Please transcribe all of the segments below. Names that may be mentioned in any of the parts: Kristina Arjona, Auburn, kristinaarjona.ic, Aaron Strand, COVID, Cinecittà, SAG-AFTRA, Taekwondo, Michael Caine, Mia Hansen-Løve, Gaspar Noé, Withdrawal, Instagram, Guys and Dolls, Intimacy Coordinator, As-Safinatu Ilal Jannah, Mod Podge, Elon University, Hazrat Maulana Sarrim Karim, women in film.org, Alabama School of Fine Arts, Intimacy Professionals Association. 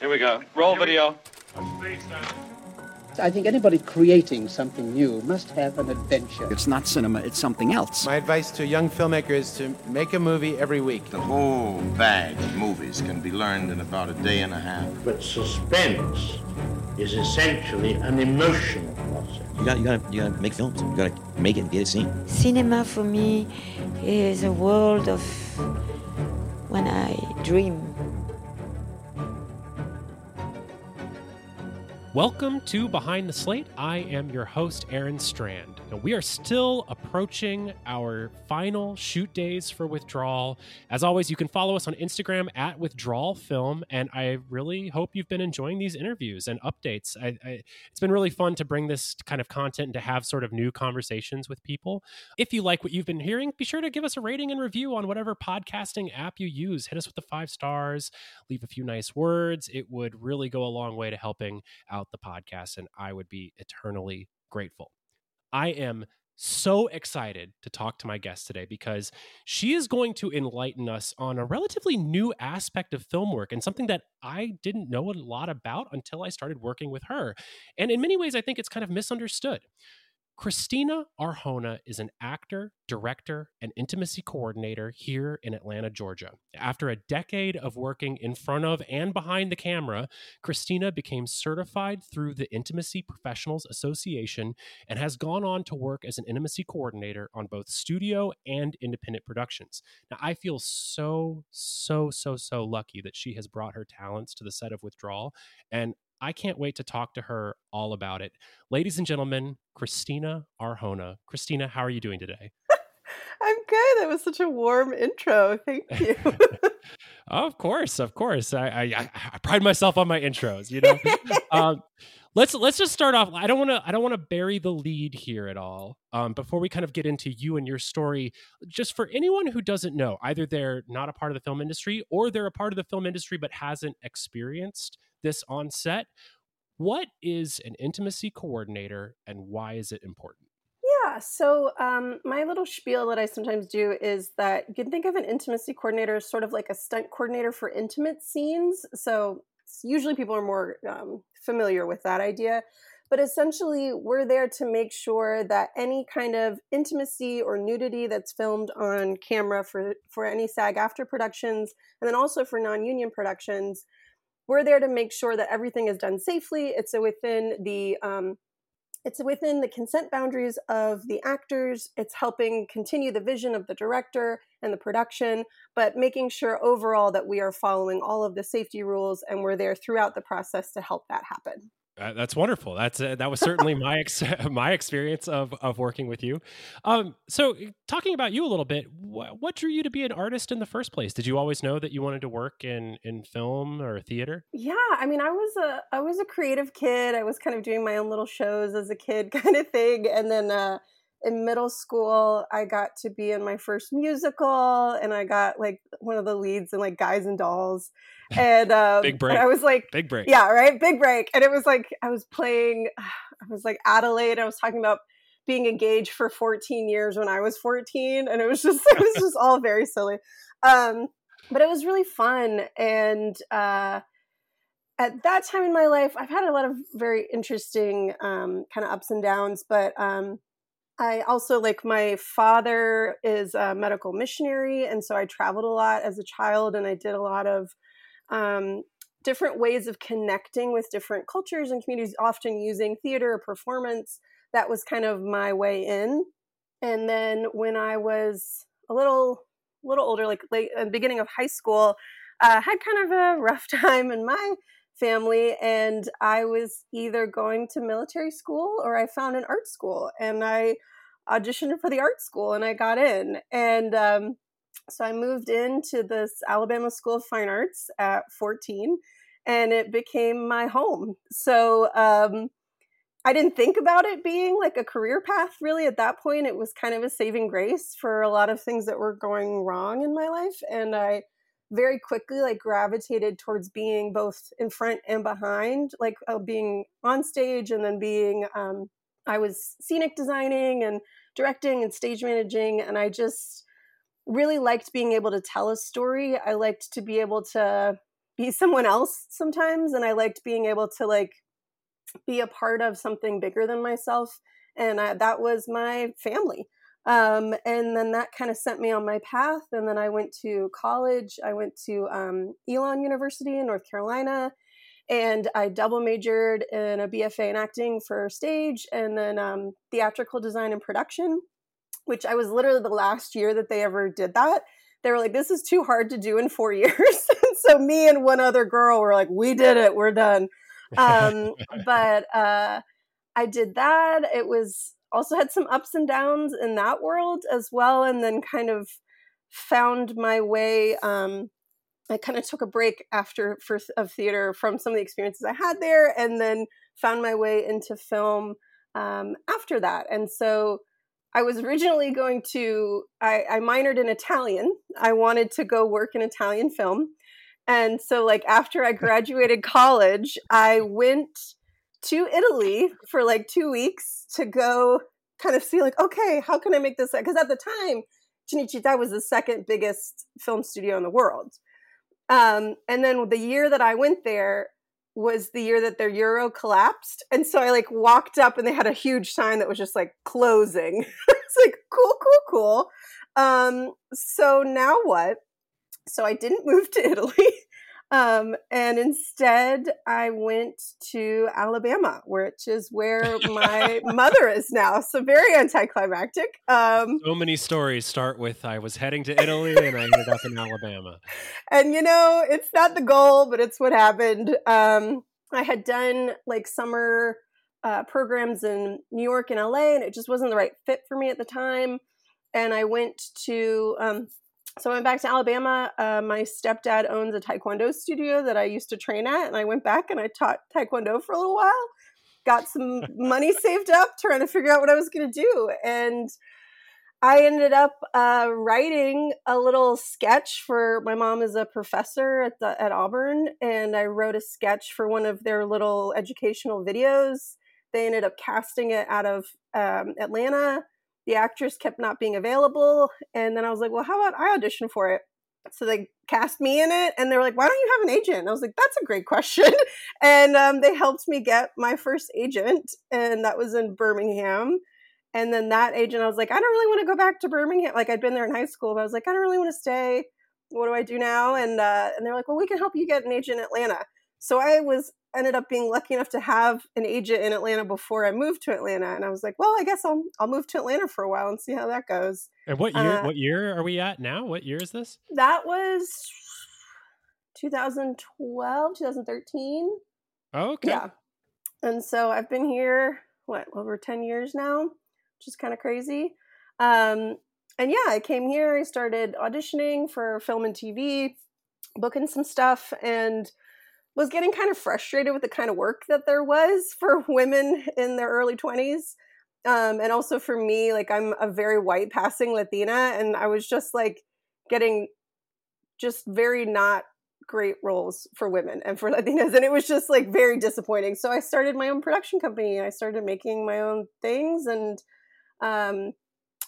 Here we go. Roll video. I think anybody creating something new must have an adventure. It's not cinema, it's something else. My advice to a young filmmaker is to make a movie every week. The whole bag of movies can be learned in about a day and a half. But suspense is essentially an emotional process. You gotta make films. You gotta make it and get it seen. Cinema for me is a world of when I dream. Welcome to Behind the Slate. I am your host, Aaron Strand. And we are still approaching our final shoot days for Withdrawal. As always, you can follow us on Instagram at Withdrawal Film. And I really hope you've been enjoying these interviews and updates. It's been really fun to bring this kind of content and to have sort of new conversations with people. If you like what you've been hearing, be sure to give us a rating and review on whatever podcasting app you use. Hit us with the 5 stars, leave a few nice words. It would really go a long way to helping out the podcast, and I would be eternally grateful. I am so excited to talk to my guest today because she is going to enlighten us on a relatively new aspect of film work and something that I didn't know a lot about until I started working with her. And in many ways, I think it's kind of misunderstood. Kristina Arjona is an actor, director, and intimacy coordinator here in Atlanta, Georgia. After a decade of working in front of and behind the camera, Kristina became certified through the Intimacy Professionals Association and has gone on to work as an intimacy coordinator on both studio and independent productions. Now, I feel so lucky that she has brought her talents to the set of Withdrawal, and I can't wait to talk to her all about it. Ladies and gentlemen, Kristina Arjona. Kristina, how are you doing today? I'm good. That was such a warm intro. Thank you. Of course. I pride myself on my intros, you know. Let's just start off. I don't want to bury the lead here at all. Before we kind of get into you and your story, just for anyone who doesn't know, either they're not a part of the film industry or they're a part of the film industry but hasn't experienced this on set, what is an intimacy coordinator and why is it important? Yeah, so my little spiel that I sometimes do is that you can think of an intimacy coordinator as sort of like a stunt coordinator for intimate scenes. So usually people are more familiar with that idea. But essentially, we're there to make sure that any kind of intimacy or nudity that's filmed on camera for any SAG-AFTRA productions, and then also for non-union productions, we're there to make sure that everything is done safely. It's within the consent boundaries of the actors. It's helping continue the vision of the director and the production, but making sure overall that we are following all of the safety rules, and we're there throughout the process to help that happen. That's wonderful. That was certainly my experience of working with you. So talking about you a little bit, what drew you to be an artist in the first place? Did you always know that you wanted to work in film or theater? Yeah, I mean, I was a creative kid. I was kind of doing my own little shows as a kid, kind of thing. And then in middle school, I got to be in my first musical, and I got like one of the leads in like Guys and Dolls. And big break. And I was like, big break. Yeah, right, big break. And it was like I was like Adelaide. I was talking about being engaged for 14 years when I was 14, and it was just all very silly. But it was really fun. And at that time in my life, I've had a lot of very interesting kind of ups and downs, but I also, like, my father is a medical missionary, and so I traveled a lot as a child, and I did a lot of different ways of connecting with different cultures and communities, often using theater or performance. That was kind of my way in. And then when I was a little older, like late in the beginning of high school, I had kind of a rough time in my family, and I was either going to military school or I found an art school, and I auditioned for the art school and I got in. And so I moved into this Alabama School of Fine Arts at 14, and it became my home. So I didn't think about it being like a career path really at that point. It was kind of a saving grace for a lot of things that were going wrong in my life, and I very quickly like gravitated towards being both in front and behind, like being on stage, and then being, I was scenic designing and directing and stage managing. And I just really liked being able to tell a story. I liked to be able to be someone else sometimes. And I liked being able to like be a part of something bigger than myself. And that was my family. And then that kind of sent me on my path. And then I went to college. I went to Elon University in North Carolina. And I double majored in a BFA in acting for stage and then theatrical design and production, which I was literally the last year that they ever did that. They were like, this is too hard to do in 4 years. And so me and one other girl were like, we did it. We're done. But I did that. It was also had some ups and downs in that world as well. And then kind of found my way. I kind of took a break of theater from some of the experiences I had there and then found my way into film after that. And so I was originally going to, I minored in Italian. I wanted to go work in Italian film. And so like after I graduated college, I went to Italy for like 2 weeks to go kind of see like, okay, how can I make this? Because at the time, Cinecittà was the second biggest film studio in the world. And then the year that I went there was the year that their euro collapsed. And so I like walked up and they had a huge sign that was just like closing. It's like, cool. So now what? So I didn't move to Italy. And instead I went to Alabama, which is where my mother is now. So very anticlimactic. So many stories start with, I was heading to Italy and I ended up in Alabama. And you know, it's not the goal, but it's what happened. I had done like summer programs in New York and LA, and it just wasn't the right fit for me at the time. And I went to, so I went back to Alabama. My stepdad owns a Taekwondo studio that I used to train at. And I went back and I taught Taekwondo for a little while, got some money saved up trying to figure out what I was going to do. And I ended up writing a little sketch for, my mom is a professor at Auburn. And I wrote a sketch for one of their little educational videos. They ended up casting it out of Atlanta. The actress kept not being available. And then I was like, well, how about I audition for it? So they cast me in it. And they were like, why don't you have an agent? And I was like, that's a great question. And they helped me get my first agent. And that was in Birmingham. And then that agent, I was like, I don't really want to go back to Birmingham. Like I'd been there in high school, but I was like, I don't really want to stay. What do I do now? And they're like, well, we can help you get an agent in Atlanta. So I ended up being lucky enough to have an agent in Atlanta before I moved to Atlanta. And I was like, well, I guess I'll move to Atlanta for a while and see how that goes. And what year are we at now? What year is this? That was 2012, 2013. Oh, okay. Yeah. And so I've been here, over 10 years now, which is kind of crazy. And yeah, I came here, I started auditioning for film and TV, booking some stuff, and was getting kind of frustrated with the kind of work that there was for women in their early 20s. And also for me, like I'm a very white passing Latina, and I was just like getting just very not great roles for women and for Latinas. And it was just like very disappointing. So I started my own production company and I started making my own things and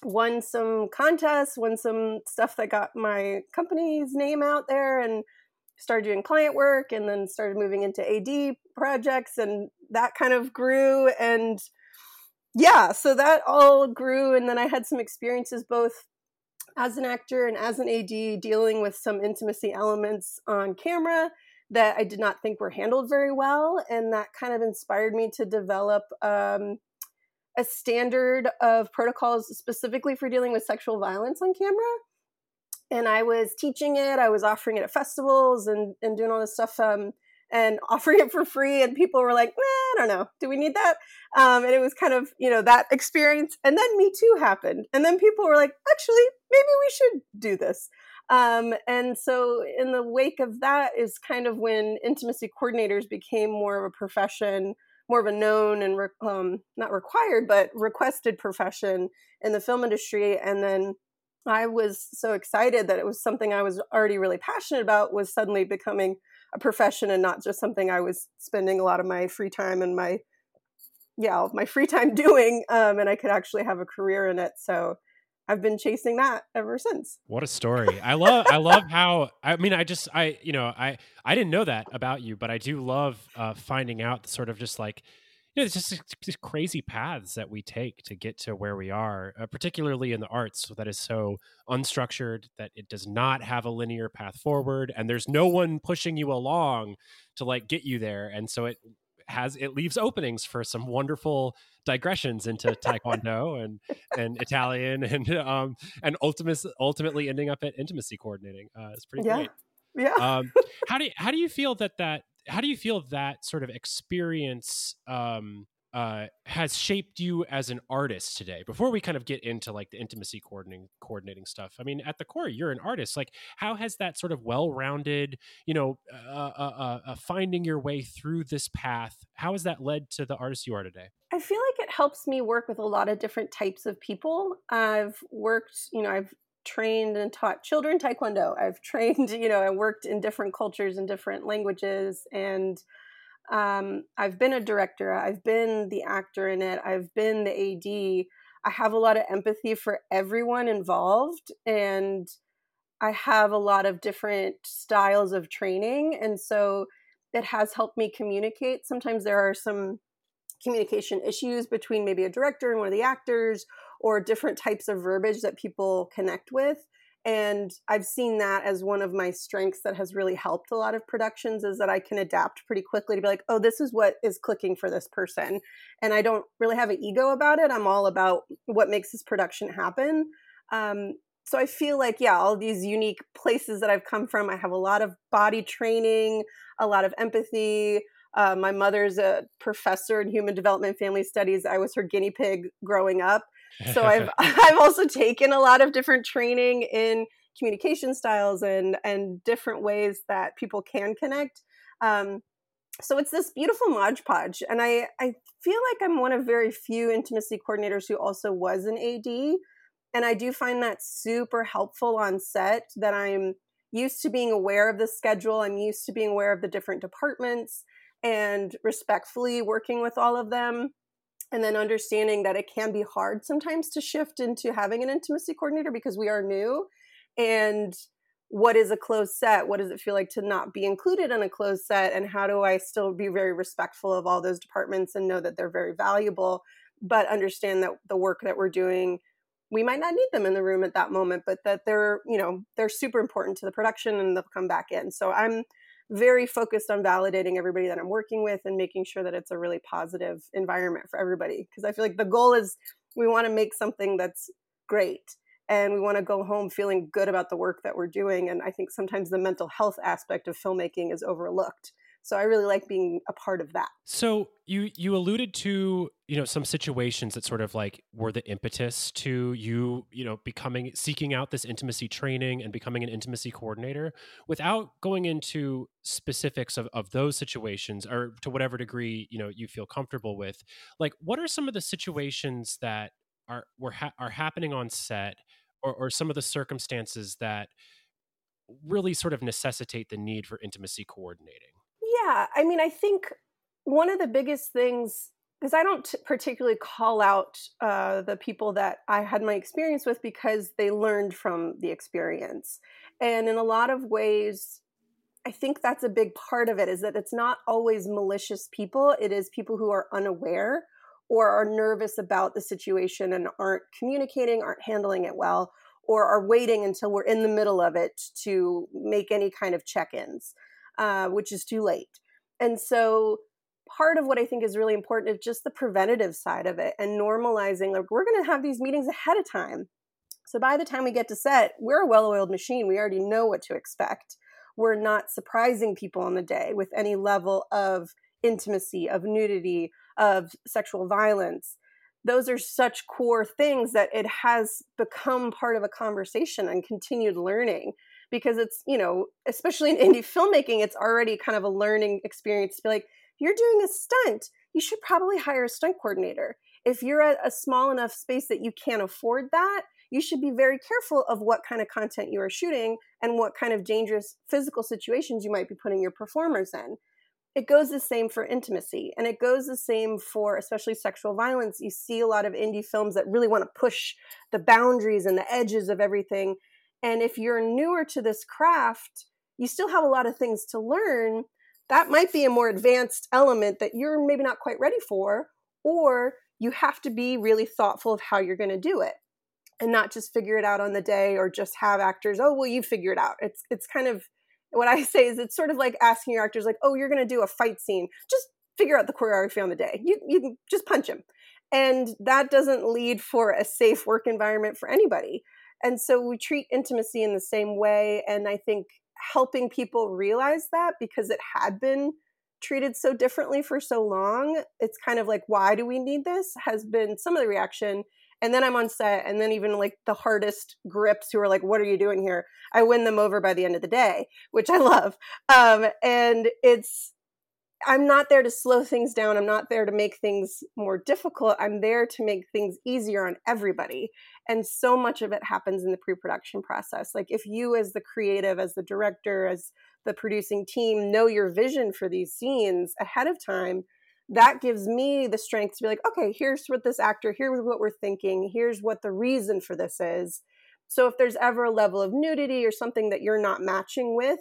won some contests, won some stuff that got my company's name out there, and started doing client work and then started moving into AD projects, and that kind of grew. And yeah, so that all grew. And then I had some experiences both as an actor and as an AD dealing with some intimacy elements on camera that I did not think were handled very well. And that kind of inspired me to develop a standard of protocols specifically for dealing with sexual violence on camera. And I was teaching it, I was offering it at festivals and doing all this stuff and offering it for free. And people were like, I don't know, do we need that? And it was kind of, that experience. And then Me Too happened. And then people were like, actually, maybe we should do this. And so in the wake of that is kind of when intimacy coordinators became more of a profession, more of a known and not required, but requested profession in the film industry. And then I was so excited that it was something I was already really passionate about was suddenly becoming a profession and not just something I was spending a lot of my free time and my free time doing, and I could actually have a career in it. So I've been chasing that ever since. What a story. I love how, I didn't know that about you, but I do love finding out sort of just like, you know, it's just crazy paths that we take to get to where we are, particularly in the arts that is so unstructured that it does not have a linear path forward. And there's no one pushing you along to like get you there. And so it leaves openings for some wonderful digressions into Taekwondo and Italian and ultimately ending up at intimacy coordinating. It's pretty great. Yeah. How do you feel that sort of experience has shaped you as an artist today? Before we kind of get into like the intimacy coordinating stuff, I mean, at the core, you're an artist. Like, how has that sort of well-rounded, you know, finding your way through this path, how has that led to the artist you are today? I feel like it helps me work with a lot of different types of people. I've trained and taught children Taekwondo. I've trained, you know, I worked in different cultures and different languages. And I've been a director. I've been the actor in it. I've been the AD. I have a lot of empathy for everyone involved. And I have a lot of different styles of training. And so it has helped me communicate. Sometimes there are some communication issues between maybe a director and one of the actors, or different types of verbiage that people connect with. And I've seen that as one of my strengths that has really helped a lot of productions, is that I can adapt pretty quickly to be like, oh, this is what is clicking for this person. And I don't really have an ego about it. I'm all about what makes this production happen. So I feel like, yeah, all these unique places that I've come from, I have a lot of body training, a lot of empathy. My mother's a professor in human development family studies. I was her guinea pig growing up. So I've also taken a lot of different training in communication styles and different ways that people can connect. So it's this beautiful Mod Podge. And I feel like I'm one of very few intimacy coordinators who also was an AD. And I do find that super helpful on set, that I'm used to being aware of the schedule. I'm used to being aware of the different departments and respectfully working with all of them. And then understanding that it can be hard sometimes to shift into having an intimacy coordinator because we are new. And what is a closed set? What does it feel like to not be included in a closed set? And how do I still be very respectful of all those departments and know that they're very valuable, but understand that the work that we're doing, we might not need them in the room at that moment, but that they're super important to the production and they'll come back in. So I'm very focused on validating everybody that I'm working with and making sure that it's a really positive environment for everybody. Because I feel like the goal is we want to make something that's great and we want to go home feeling good about the work that we're doing. And I think sometimes the mental health aspect of filmmaking is overlooked. So I really like being a part of that. So you alluded to, you know, some situations that sort of like were the impetus to you, you know, seeking out this intimacy training and becoming an intimacy coordinator. Without going into specifics of those situations, or to whatever degree, you know, you feel comfortable with, like, what are some of the situations that are happening on set, or some of the circumstances that really sort of necessitate the need for intimacy coordinating? Yeah, I mean, I think one of the biggest things, because I don't particularly call out the people that I had my experience with because they learned from the experience. And in a lot of ways, I think that's a big part of it, is that it's not always malicious people. It is people who are unaware or are nervous about the situation and aren't communicating, aren't handling it well, or are waiting until we're in the middle of it to make any kind of check-ins. Which is too late. And so part of what I think is really important is just the preventative side of it and normalizing, like, we're going to have these meetings ahead of time. So by the time we get to set, we're a well-oiled machine. We already know what to expect. We're not surprising people on the day with any level of intimacy, of nudity, of sexual violence. Those are such core things that it has become part of a conversation and continued learning. Because it's, you know, especially in indie filmmaking, it's already kind of a learning experience to be like, if you're doing a stunt, you should probably hire a stunt coordinator. If you're at a small enough space that you can't afford that, you should be very careful of what kind of content you are shooting and what kind of dangerous physical situations you might be putting your performers in. It goes the same for intimacy, and it goes the same for especially sexual violence. You see a lot of indie films that really want to push the boundaries and the edges of everything. And if you're newer to this craft, you still have a lot of things to learn. That might be a more advanced element that you're maybe not quite ready for, or you have to be really thoughtful of how you're going to do it and not just figure it out on the day or just have actors, oh, well, you figure it out. It's kind of, what I say is it's sort of like asking your actors, like, oh, you're going to do a fight scene. Just figure out the choreography on the day. You can just punch him. And that doesn't lead for a safe work environment for anybody. And so we treat intimacy in the same way. And I think helping people realize that, because it had been treated so differently for so long, it's kind of like, why do we need this, has been some of the reaction. And then I'm on set, and then even like the hardest grips who are like, what are you doing here? I win them over by the end of the day, which I love. And I'm not there to slow things down. I'm not there to make things more difficult. I'm there to make things easier on everybody. And so much of it happens in the pre-production process. Like if you as the creative, as the director, as the producing team know your vision for these scenes ahead of time, that gives me the strength to be like, okay, here's what this actor, here's what we're thinking, here's what the reason for this is. So if there's ever a level of nudity or something that you're not matching with,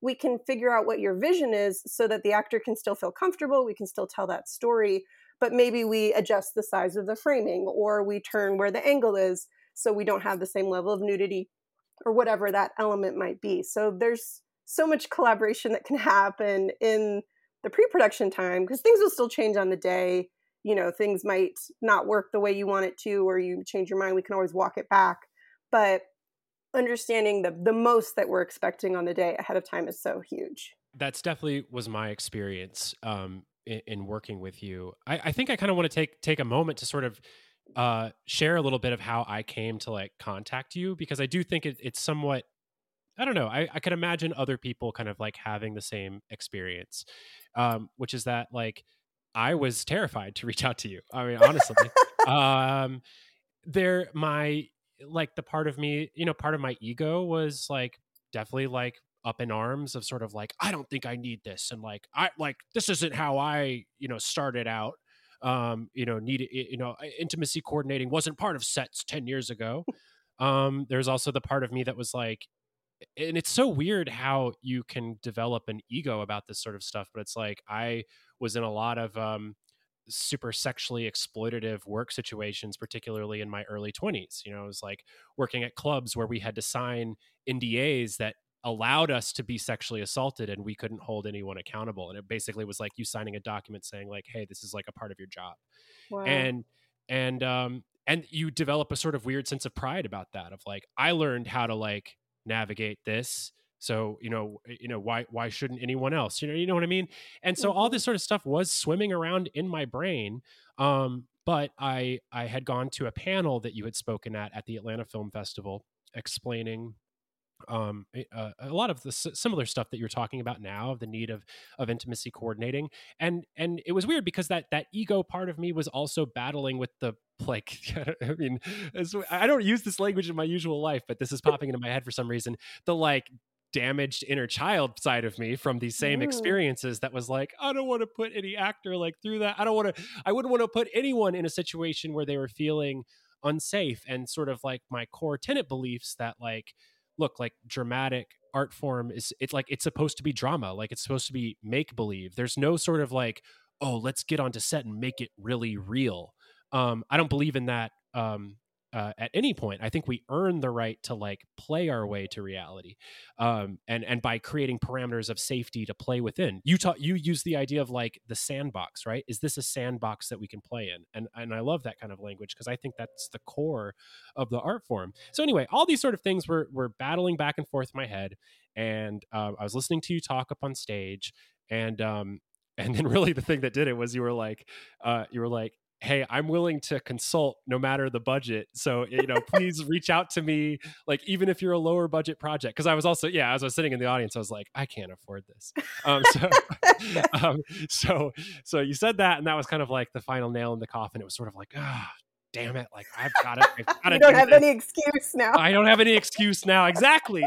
we can figure out what your vision is so that the actor can still feel comfortable, we can still tell that story, but maybe we adjust the size of the framing, or we turn where the angle is so we don't have the same level of nudity or whatever that element might be. So there's so much collaboration that can happen in the pre-production time, because things will still change on the day. You know, things might not work the way you want it to, or you change your mind. We can always walk it back. But understanding the most that we're expecting on the day ahead of time is so huge. That's definitely was my experience in working with you. I think I kind of want to take a moment to sort of share a little bit of how I came to like contact you, because I do think it's somewhat, I don't know. I could imagine other people kind of like having the same experience, which is that like I was terrified to reach out to you. I mean, honestly, the part of me, you know, part of my ego was like definitely like up in arms of sort of like, I don't think I need this, and like this isn't how I, you know, started out. Needed, you know, intimacy coordinating wasn't part of sets 10 years ago. There's also the part of me that was like. And it's so weird how you can develop an ego about this sort of stuff, but it's like I was in a lot of super sexually exploitative work situations, particularly in my early 20s. You know, I was like working at clubs where we had to sign NDAs that allowed us to be sexually assaulted, and we couldn't hold anyone accountable. And it basically was like you signing a document saying like, hey, this is like a part of your job. Wow. And you develop a sort of weird sense of pride about that, of like, I learned how to like navigate this. So, you know, why shouldn't anyone else, you know what I mean? And so all this sort of stuff was swimming around in my brain. But I had gone to a panel that you had spoken at the Atlanta Film Festival, explaining a lot of the similar stuff that you're talking about now, the need of intimacy coordinating. And it was weird because that ego part of me was also battling with the, like, I mean, I don't use this language in my usual life, but this is popping into my head for some reason, the like damaged inner child side of me from these same experiences that was like, I don't want to put any actor like through that. I wouldn't want to put anyone in a situation where they were feeling unsafe, and sort of like my core tenet beliefs that like, look, like dramatic art form is, it's like, it's supposed to be drama. Like it's supposed to be make believe. There's no sort of like, oh, let's get onto set and make it really real. I don't believe in that at any point. I think we earn the right to like play our way to reality, and by creating parameters of safety to play within. You use the idea of like the sandbox, right? Is this a sandbox that we can play in? And I love that kind of language, because I think that's the core of the art form. So anyway, all these sort of things were battling back and forth in my head, and I was listening to you talk up on stage, and then really the thing that did it was you were like, hey, I'm willing to consult no matter the budget. So, you know, please reach out to me, like, even if you're a lower budget project. Because I was also, as I was sitting in the audience, I was like, I can't afford this. So you said that, and that was kind of like the final nail in the coffin. It was sort of like, ah, damn it. Like, I've got to. I don't have any excuse now. Exactly.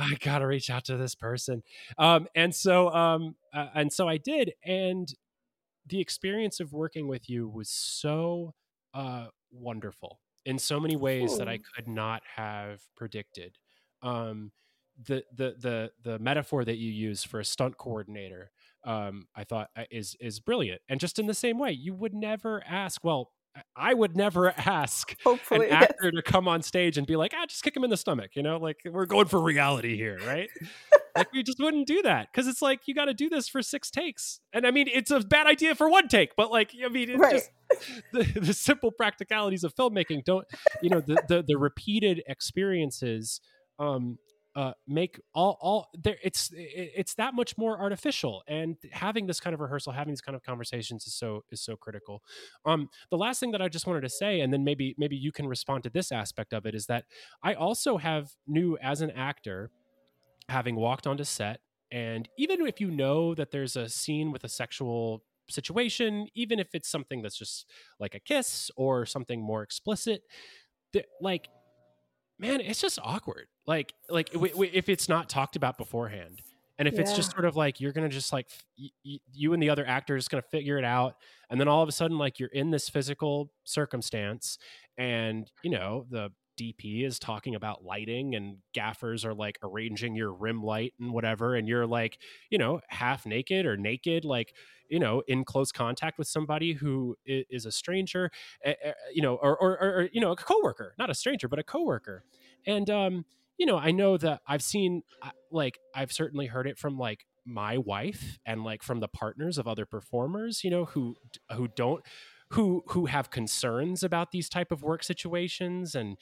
I got to reach out to this person. And so I did. And the experience of working with you was so wonderful in so many ways that I could not have predicted. The metaphor that you use for a stunt coordinator, I thought is brilliant. And just in the same way, you would never ask, well, I would never ask an actor to come on stage and be like, just kick him in the stomach. You know, like, we're going for reality here, right? Like, we just wouldn't do that. Cause it's like, you got to do this for 6 takes. And I mean, it's a bad idea for 1 take, but like, I mean, it's just the simple practicalities of filmmaking don't, you know, the repeated experiences, make all there. It's that much more artificial, and having this kind of rehearsal, having these kind of conversations is so critical. The last thing that I just wanted to say, and then maybe you can respond to this aspect of it, is that I also knew as an actor, having walked onto set, and even if you know that there's a scene with a sexual situation, even if it's something that's just like a kiss or something more explicit, that, like, man, it's just awkward. Like if it's not talked about beforehand, and if it's just sort of like, you're going to just like, you and the other actor is going to figure it out. And then all of a sudden, like, you're in this physical circumstance, and, you know, the DP is talking about lighting, and gaffers are like arranging your rim light and whatever. And you're like, you know, half naked or naked, like, you know, in close contact with somebody who is a stranger, you know, or, you know, a coworker, not a stranger, but a coworker. And, you know, I know that I've seen, like, I've certainly heard it from like my wife, and like from the partners of other performers, you know, who have concerns about these type of work situations, and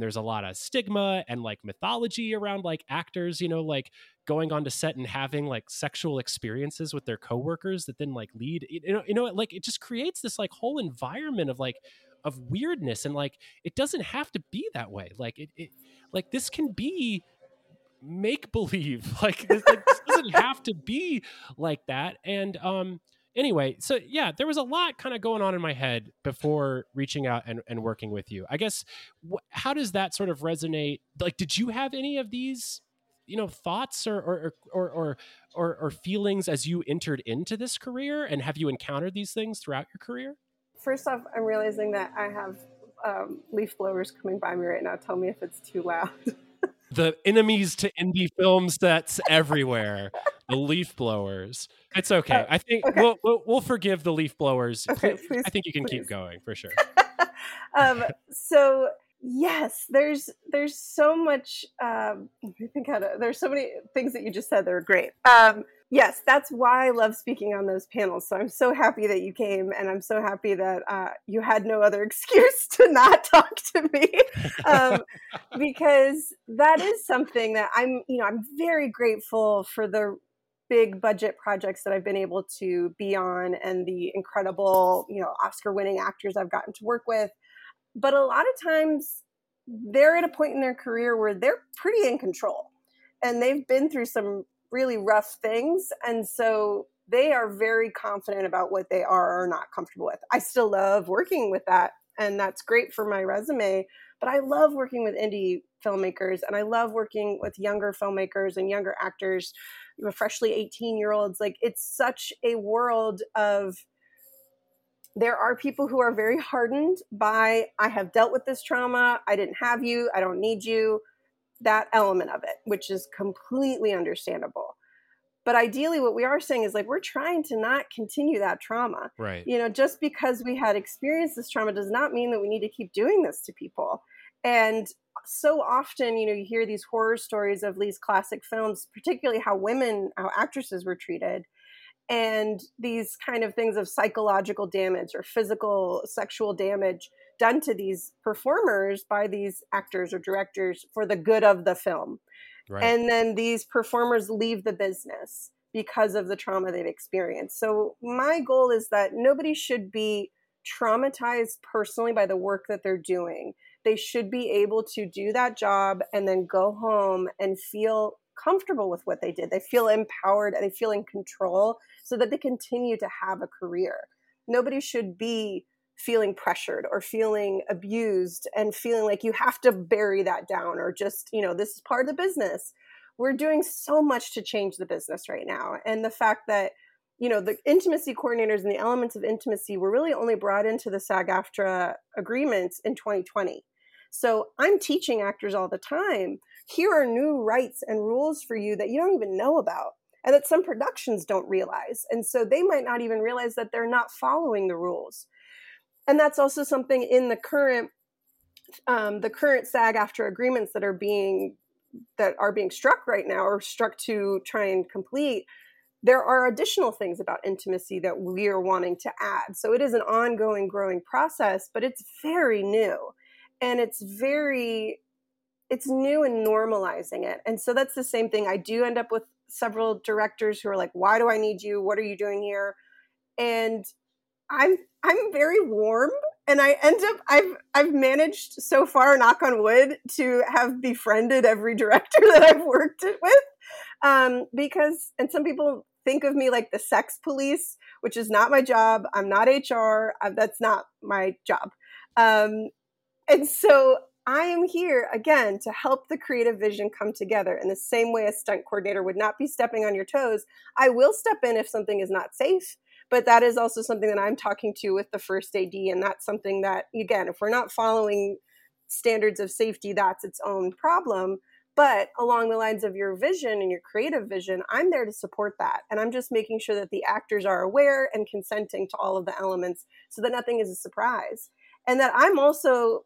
there's a lot of stigma and like mythology around like actors, you know, like going onto set and having like sexual experiences with their coworkers that then like lead, you know, like, it just creates this like whole environment of like, of weirdness. And like, it doesn't have to be that way. Like it like, this can be make-believe. Like, this doesn't have to be like that. And, anyway, so yeah, there was a lot kind of going on in my head before reaching out and working with you. I guess, how does that sort of resonate? Like, did you have any of these, you know, thoughts or feelings as you entered into this career? And have you encountered these things throughout your career? First off, I'm realizing that I have leaf blowers coming by me right now. Tell me if it's too loud. The enemies to indie film sets everywhere. The leaf blowers. It's okay. I think we'll forgive the leaf blowers. Okay, please, I think you can keep going for sure. So yes, there's so much. Let me think there's so many things that you just said that are great. Yes, that's why I love speaking on those panels. So I'm so happy that you came, and I'm so happy that you had no other excuse to not talk to me, because that is something that I'm very grateful for, the big budget projects that I've been able to be on, and the incredible, you know, Oscar-winning actors I've gotten to work with. But a lot of times they're at a point in their career where they're pretty in control, and they've been through some really rough things. And so they are very confident about what they are or not comfortable with. I still love working with that, and that's great for my resume, but I love working with indie filmmakers, and I love working with younger filmmakers and younger actors, you know, freshly 18-year-olds. Like, it's such a world of, there are people who are very hardened by, I have dealt with this trauma. I didn't have you. I don't need you. That element of it, which is completely understandable. But ideally, what we are saying is, like, we're trying to not continue that trauma. Right. You know, just because we had experienced this trauma does not mean that we need to keep doing this to people. And so often, you know, you hear these horror stories of these classic films, particularly how actresses were treated, and these kind of things of psychological damage or physical, sexual damage done to these performers by these actors or directors for the good of the film. Right. And then these performers leave the business because of the trauma they've experienced. So my goal is that nobody should be traumatized personally by the work that they're doing. They should be able to do that job and then go home and feel comfortable with what they did. They feel empowered and they feel in control so that they continue to have a career. Nobody should be feeling pressured or feeling abused and feeling like you have to bury that down, or just, you know, this is part of the business, we're doing so much to change the business right now. And the fact that, you know, the intimacy coordinators and the elements of intimacy were really only brought into the SAG-AFTRA agreements in 2020. So I'm teaching actors all the time, here are new rights and rules for you that you don't even know about, and that some productions don't realize. And so they might not even realize that they're not following the rules. And that's also something in the current SAG-AFTRA agreements that are being struck right now, or struck to try and complete. There are additional things about intimacy that we are wanting to add. So it is an ongoing, growing process, but it's very new, and it's new and normalizing it. And so that's the same thing. I do end up with several directors who are like, why do I need you? What are you doing here? And I'm very warm, and I end up, I've managed so far, knock on wood, to have befriended every director that I've worked with. Because some people think of me like the sex police, which is not my job. I'm not HR. That's not my job. And so I am here again to help the creative vision come together in the same way a stunt coordinator would not be stepping on your toes. I will step in if something is not safe, but that is also something that I'm talking to with the first AD. And that's something that, again, if we're not following standards of safety, that's its own problem. But along the lines of your vision and your creative vision, I'm there to support that. And I'm just making sure that the actors are aware and consenting to all of the elements so that nothing is a surprise. And that I'm also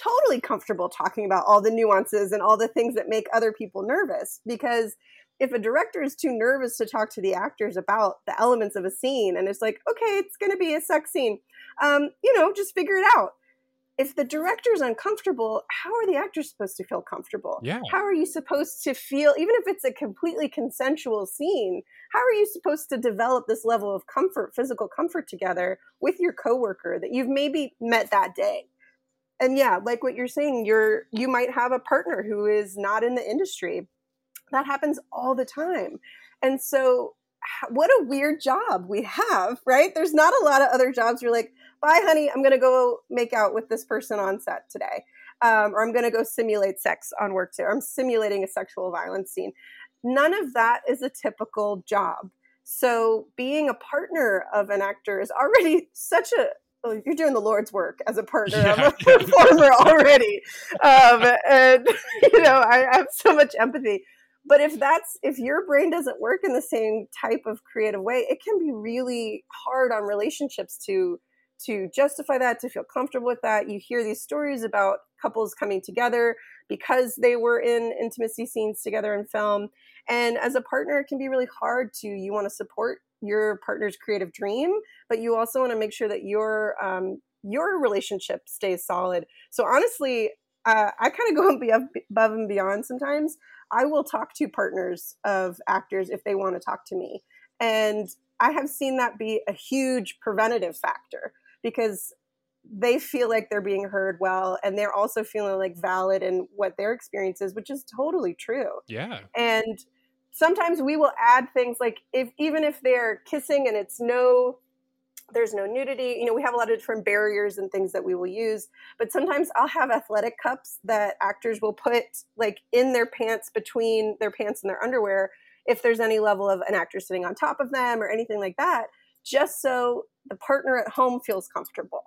totally comfortable talking about all the nuances and all the things that make other people nervous. Because if a director is too nervous to talk to the actors about the elements of a scene, and it's like, okay, it's going to be a sex scene, just figure it out. If the director's uncomfortable, how are the actors supposed to feel comfortable? Yeah. How are you supposed to feel, even if it's a completely consensual scene, how are you supposed to develop this level of comfort, physical comfort together with your coworker that you've maybe met that day? And yeah, like what you're saying, you might have a partner who is not in the industry. That happens all the time. And so what a weird job we have, right? There's not a lot of other jobs where you're like, bye, honey, I'm going to go make out with this person on set today. Or I'm going to go simulate sex on work today. I'm simulating a sexual violence scene. None of that is a typical job. So being a partner of an actor is already such a, well, you're doing the Lord's work as a partner. Yeah. I'm a performer already. I have so much empathy. But if your brain doesn't work in the same type of creative way, it can be really hard on relationships to justify that, to feel comfortable with that. You hear these stories about couples coming together because they were in intimacy scenes together in film. And as a partner, it can be really hard you want to support your partner's creative dream, but you also want to make sure that your relationship stays solid. So honestly, I kind of go above and beyond sometimes. I will talk to partners of actors if they want to talk to me. And I have seen that be a huge preventative factor because they feel like they're being heard well, and they're also feeling like valid in what their experience is, which is totally true. Yeah. And sometimes we will add things like even if they're kissing and there's no nudity, we have a lot of different barriers and things that we will use, but sometimes I'll have athletic cups that actors will put like in their pants, between their pants and their underwear, if there's any level of an actor sitting on top of them or anything like that, just so the partner at home feels comfortable,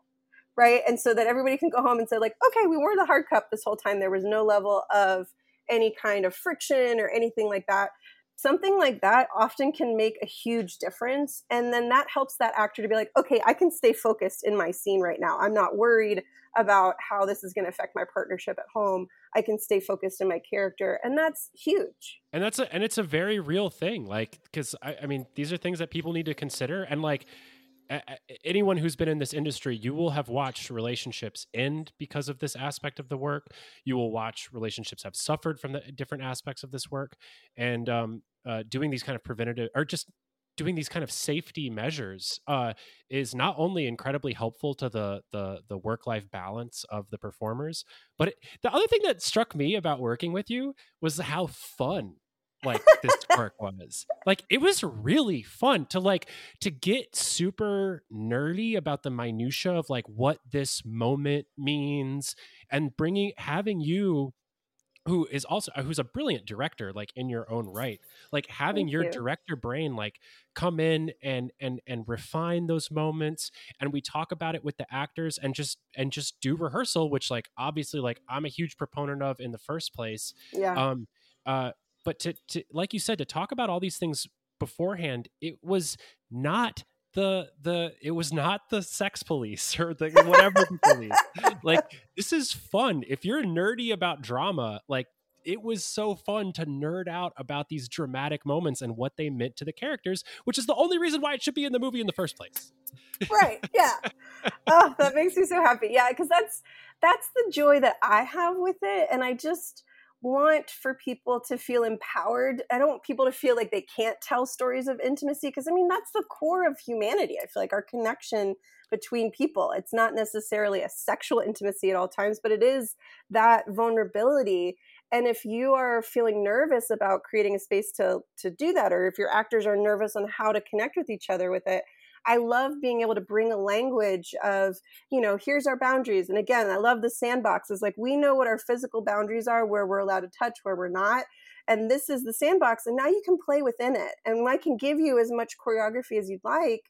right? And so that everybody can go home and say like, okay, we wore the hard cup this whole time. There was no level of any kind of friction or anything like that. Something like that often can make a huge difference. And then that helps that actor to be like, okay, I can stay focused in my scene right now. I'm not worried about how this is going to affect my partnership at home. I can stay focused in my character. And that's huge. And it's a very real thing. Like, because I mean, these are things that people need to consider. And like anyone who's been in this industry, you will have watched relationships end because of this aspect of the work. You will watch relationships have suffered from the different aspects of this work. And, doing these kind of preventative, or just doing these kind of safety measures, is not only incredibly helpful to the work-life balance of the performers, but the other thing that struck me about working with you was how fun like this work was. Like, it was really fun to get super nerdy about the minutia of like what this moment means, and having you who is also, who's a brilliant director, like in your own right, like having your director brain, like come in and refine those moments. And we talk about it with the actors and just do rehearsal, which like, obviously like I'm a huge proponent of in the first place. Yeah. But to, like you said, to talk about all these things beforehand, it was not the sex police or the whatever police. Like, this is fun. If you're nerdy about drama, like it was so fun to nerd out about these dramatic moments and what they meant to the characters, which is the only reason why it should be in the movie in the first place. Right. Yeah. Oh, that makes me so happy. Yeah. Cause that's the joy that I have with it. And I just want for people to feel empowered. I don't want people to feel like they can't tell stories of intimacy, because I mean, that's the core of humanity. I feel like our connection between people, it's not necessarily a sexual intimacy at all times, but it is that vulnerability. And if you are feeling nervous about creating a space to do that, or if your actors are nervous on how to connect with each other with it, I love being able to bring a language of, you know, here's our boundaries. And again, I love the sandboxes. Like, we know what our physical boundaries are, where we're allowed to touch, where we're not. And this is the sandbox. And now you can play within it. And I can give you as much choreography as you'd like,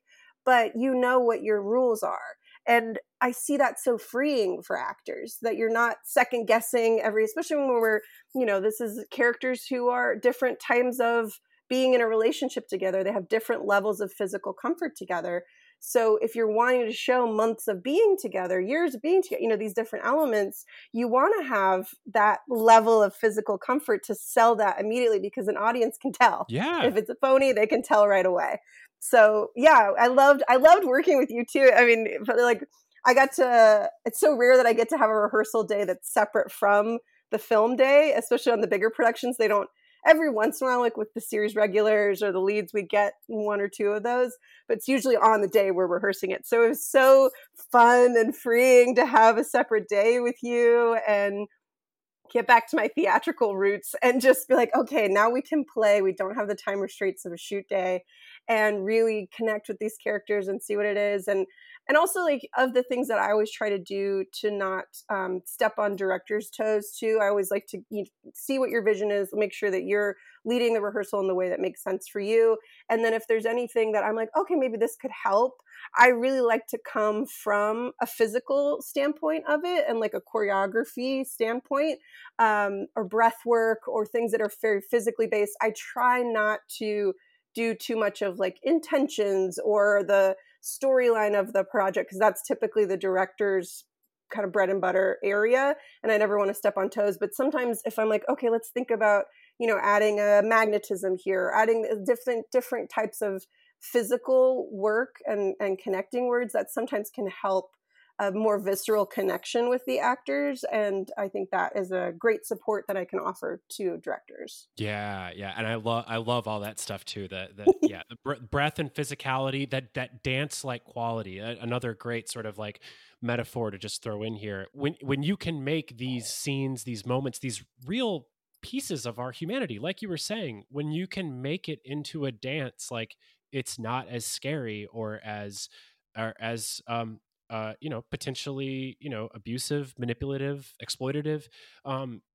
but you know what your rules are. And I see that so freeing for actors, that you're not second guessing especially when we're, you know, this is characters who are different times of being in a relationship together. They have different levels of physical comfort together. So if you're wanting to show months of being together, years of being together, you know, these different elements, you want to have that level of physical comfort to sell that immediately, because an audience can tell. Yeah. If it's a phony, they can tell right away. So yeah, I loved working with you too. I mean, like, I got to, it's so rare that I get to have a rehearsal day that's separate from the film day, especially on the bigger productions. They don't, every once in a while, like with the series regulars or the leads, we get one or two of those, but it's usually on the day we're rehearsing it. So it was so fun and freeing to have a separate day with you and get back to my theatrical roots and just be like, okay, now we can play. We don't have the time restraints of a shoot day, and really connect with these characters and see what it is. And also, like, of the things that I always try to do to not step on directors' toes too, I always like to see what your vision is, make sure that you're leading the rehearsal in the way that makes sense for you. And then if there's anything that I'm like, okay, maybe this could help, I really like to come from a physical standpoint of it and like a choreography standpoint, or breath work or things that are very physically based. I try not to do too much of like intentions or the storyline of the project, because that's typically the director's kind of bread and butter area, and I never want to step on toes. But sometimes if I'm like, okay, let's think about, you know, adding a magnetism here, adding different types of physical work and connecting words, that sometimes can help a more visceral connection with the actors. And I think that is a great support that I can offer to directors. Yeah. Yeah. And I love all that stuff too. The breath and physicality, that dance like quality, another great sort of like metaphor to just throw in here. When you can make these scenes, these moments, these real pieces of our humanity, like you were saying, when you can make it into a dance, like, it's not as scary or as you know, potentially, you know, abusive, manipulative, exploitative,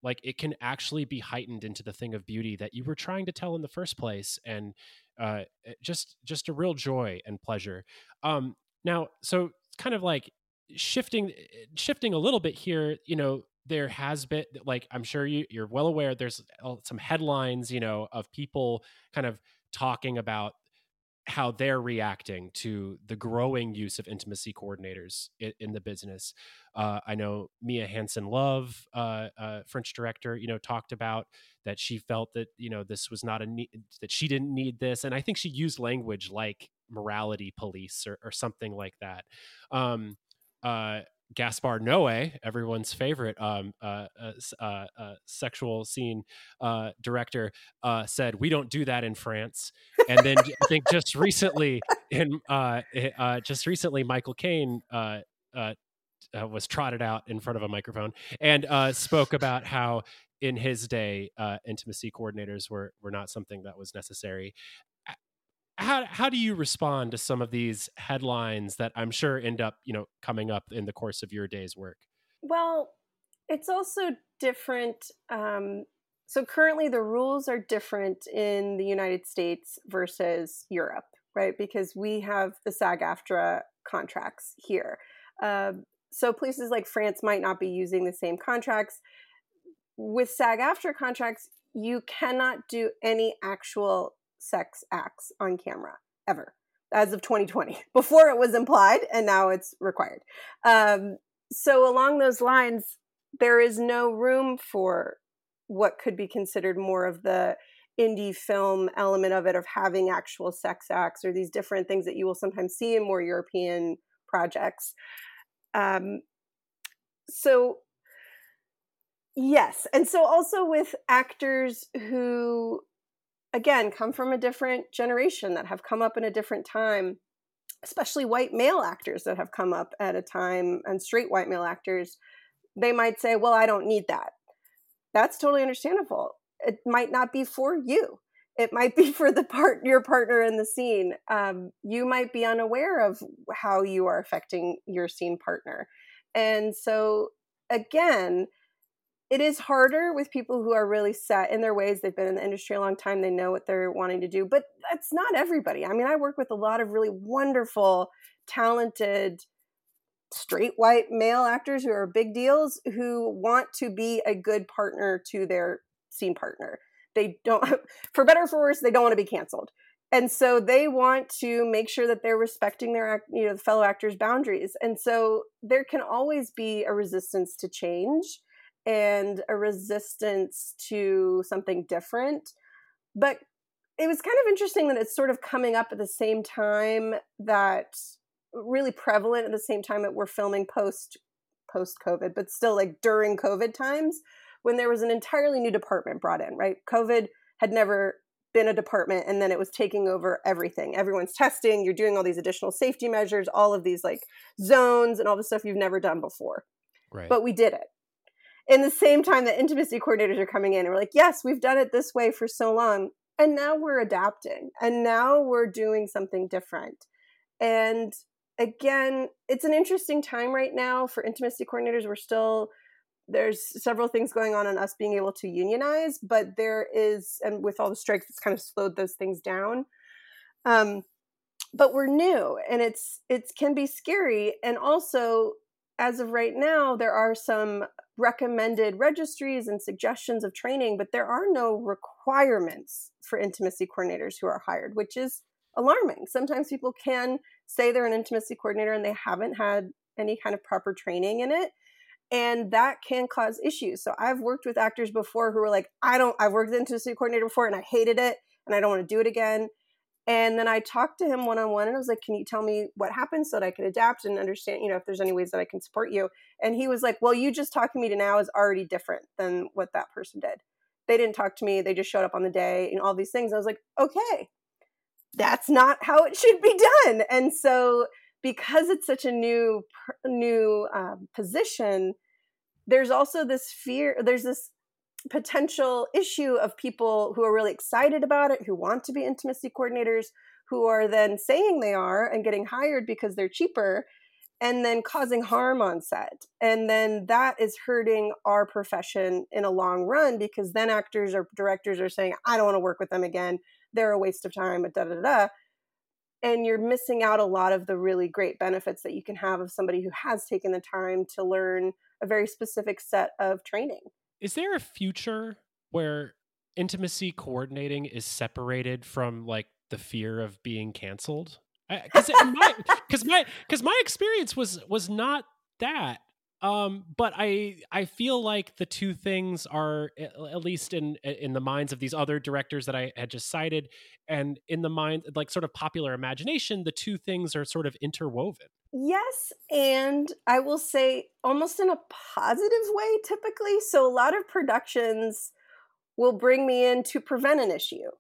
like it can actually be heightened into the thing of beauty that you were trying to tell in the first place. And just a real joy and pleasure. Now, so kind of like shifting a little bit here, you know, there has been, like, I'm sure you're well aware, there's some headlines, you know, of people kind of talking about how they're reacting to the growing use of intimacy coordinators in the business. I know Mia Hansen-Løve, French director, you know, talked about that she felt that, you know, this was not a need, that she didn't need this. And I think she used language like morality police or something like that. Gaspar Noé, everyone's favorite sexual scene director, said, "We don't do that in France." And then I think just recently, Michael Caine was trotted out in front of a microphone and spoke about how in his day, intimacy coordinators were not something that was necessary. How do you respond to some of these headlines that I'm sure end up, you know, coming up in the course of your day's work? Well, it's also different? So currently the rules are different in the United States versus Europe, right? Because we have the SAG-AFTRA contracts here. So places like France might not be using the same contracts. With SAG-AFTRA contracts, you cannot do any actual sex acts on camera, ever, as of 2020. Before it was implied, and now it's required. So along those lines, there is no room for what could be considered more of the indie film element of it, of having actual sex acts or these different things that you will sometimes see in more European projects. So yes. And so also with actors who, again, come from a different generation, that have come up in a different time, especially white male actors that have come up at a time, and straight white male actors, they might say, well, I don't need that. That's totally understandable. It might not be for you. It might be for the your partner in the scene. You might be unaware of how you are affecting your scene partner. And so, again, it is harder with people who are really set in their ways. They've been in the industry a long time. They know what they're wanting to do. But that's not everybody. I mean, I work with a lot of really wonderful, talented, straight white male actors who are big deals, who want to be a good partner to their scene partner. They don't, for better or for worse, they don't want to be canceled. And so they want to make sure that they're respecting their, you know, the fellow actors' boundaries. And so there can always be a resistance to change and a resistance to something different. But it was kind of interesting that it's sort of coming up at the same time, that really prevalent at the same time that we're filming post-COVID, but still like during COVID times, when there was an entirely new department brought in, right? COVID had never been a department, and then it was taking over everything. Everyone's testing, you're doing all these additional safety measures, all of these like zones and all the stuff you've never done before. Right. But we did it. In the same time that intimacy coordinators are coming in and we're like, yes, we've done it this way for so long, and now we're adapting, and now we're doing something different. And again, it's an interesting time right now for intimacy coordinators. We're still... There's several things going on in us being able to unionize, but there is, and with all the strikes, it's kind of slowed those things down. But we're new, and it can be scary. And also, as of right now, there are some recommended registries and suggestions of training, but there are no requirements for intimacy coordinators who are hired, which is alarming. Sometimes people can say they're an intimacy coordinator and they haven't had any kind of proper training in it. And that can cause issues. So I've worked with actors before who were like, I've worked as an intimacy coordinator before and I hated it and I don't want to do it again. And then I talked to him one-on-one and I was like, can you tell me what happened so that I could adapt and understand, you know, if there's any ways that I can support you? And he was like, well, you just talking to me now is already different than what that person did. They didn't talk to me. They just showed up on the day and all these things. I was like, okay, that's not how it should be done. And so because it's such a new position, there's also this fear, there's this potential issue of people who are really excited about it, who want to be intimacy coordinators, who are then saying they are and getting hired because they're cheaper, and then causing harm on set. And then that is hurting our profession in a long run, because then actors or directors are saying, I don't want to work with them again. They're a waste of time, da-da-da-da. And you're missing out a lot of the really great benefits that you can have of somebody who has taken the time to learn a very specific set of training. Is there a future where intimacy coordinating is separated from like the fear of being canceled? Because my experience was not that. But I feel like the two things are, at least in the minds of these other directors that I had just cited, and in the mind, like sort of popular imagination, the two things are sort of interwoven. Yes. And I will say almost in a positive way, typically. So a lot of productions will bring me in to prevent an issue.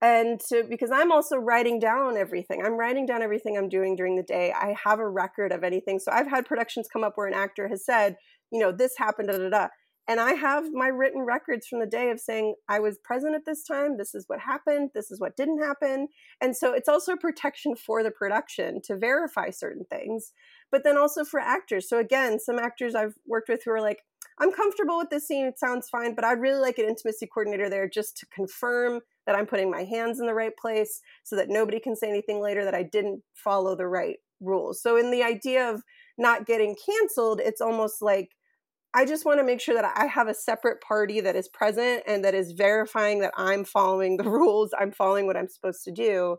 And to, because I'm also writing down everything. I'm writing down everything I'm doing during the day. I have a record of anything. So I've had productions come up where an actor has said, you know, this happened, da, da, da. And I have my written records from the day of saying, I was present at this time. This is what happened. This is what didn't happen. And so it's also a protection for the production to verify certain things, but then also for actors. So again, some actors I've worked with who are like, I'm comfortable with this scene. It sounds fine, but I'd really like an intimacy coordinator there just to confirm that I'm putting my hands in the right place so that nobody can say anything later that I didn't follow the right rules. So in the idea of not getting canceled, it's almost like I just want to make sure that I have a separate party that is present and that is verifying that I'm following the rules, I'm following what I'm supposed to do.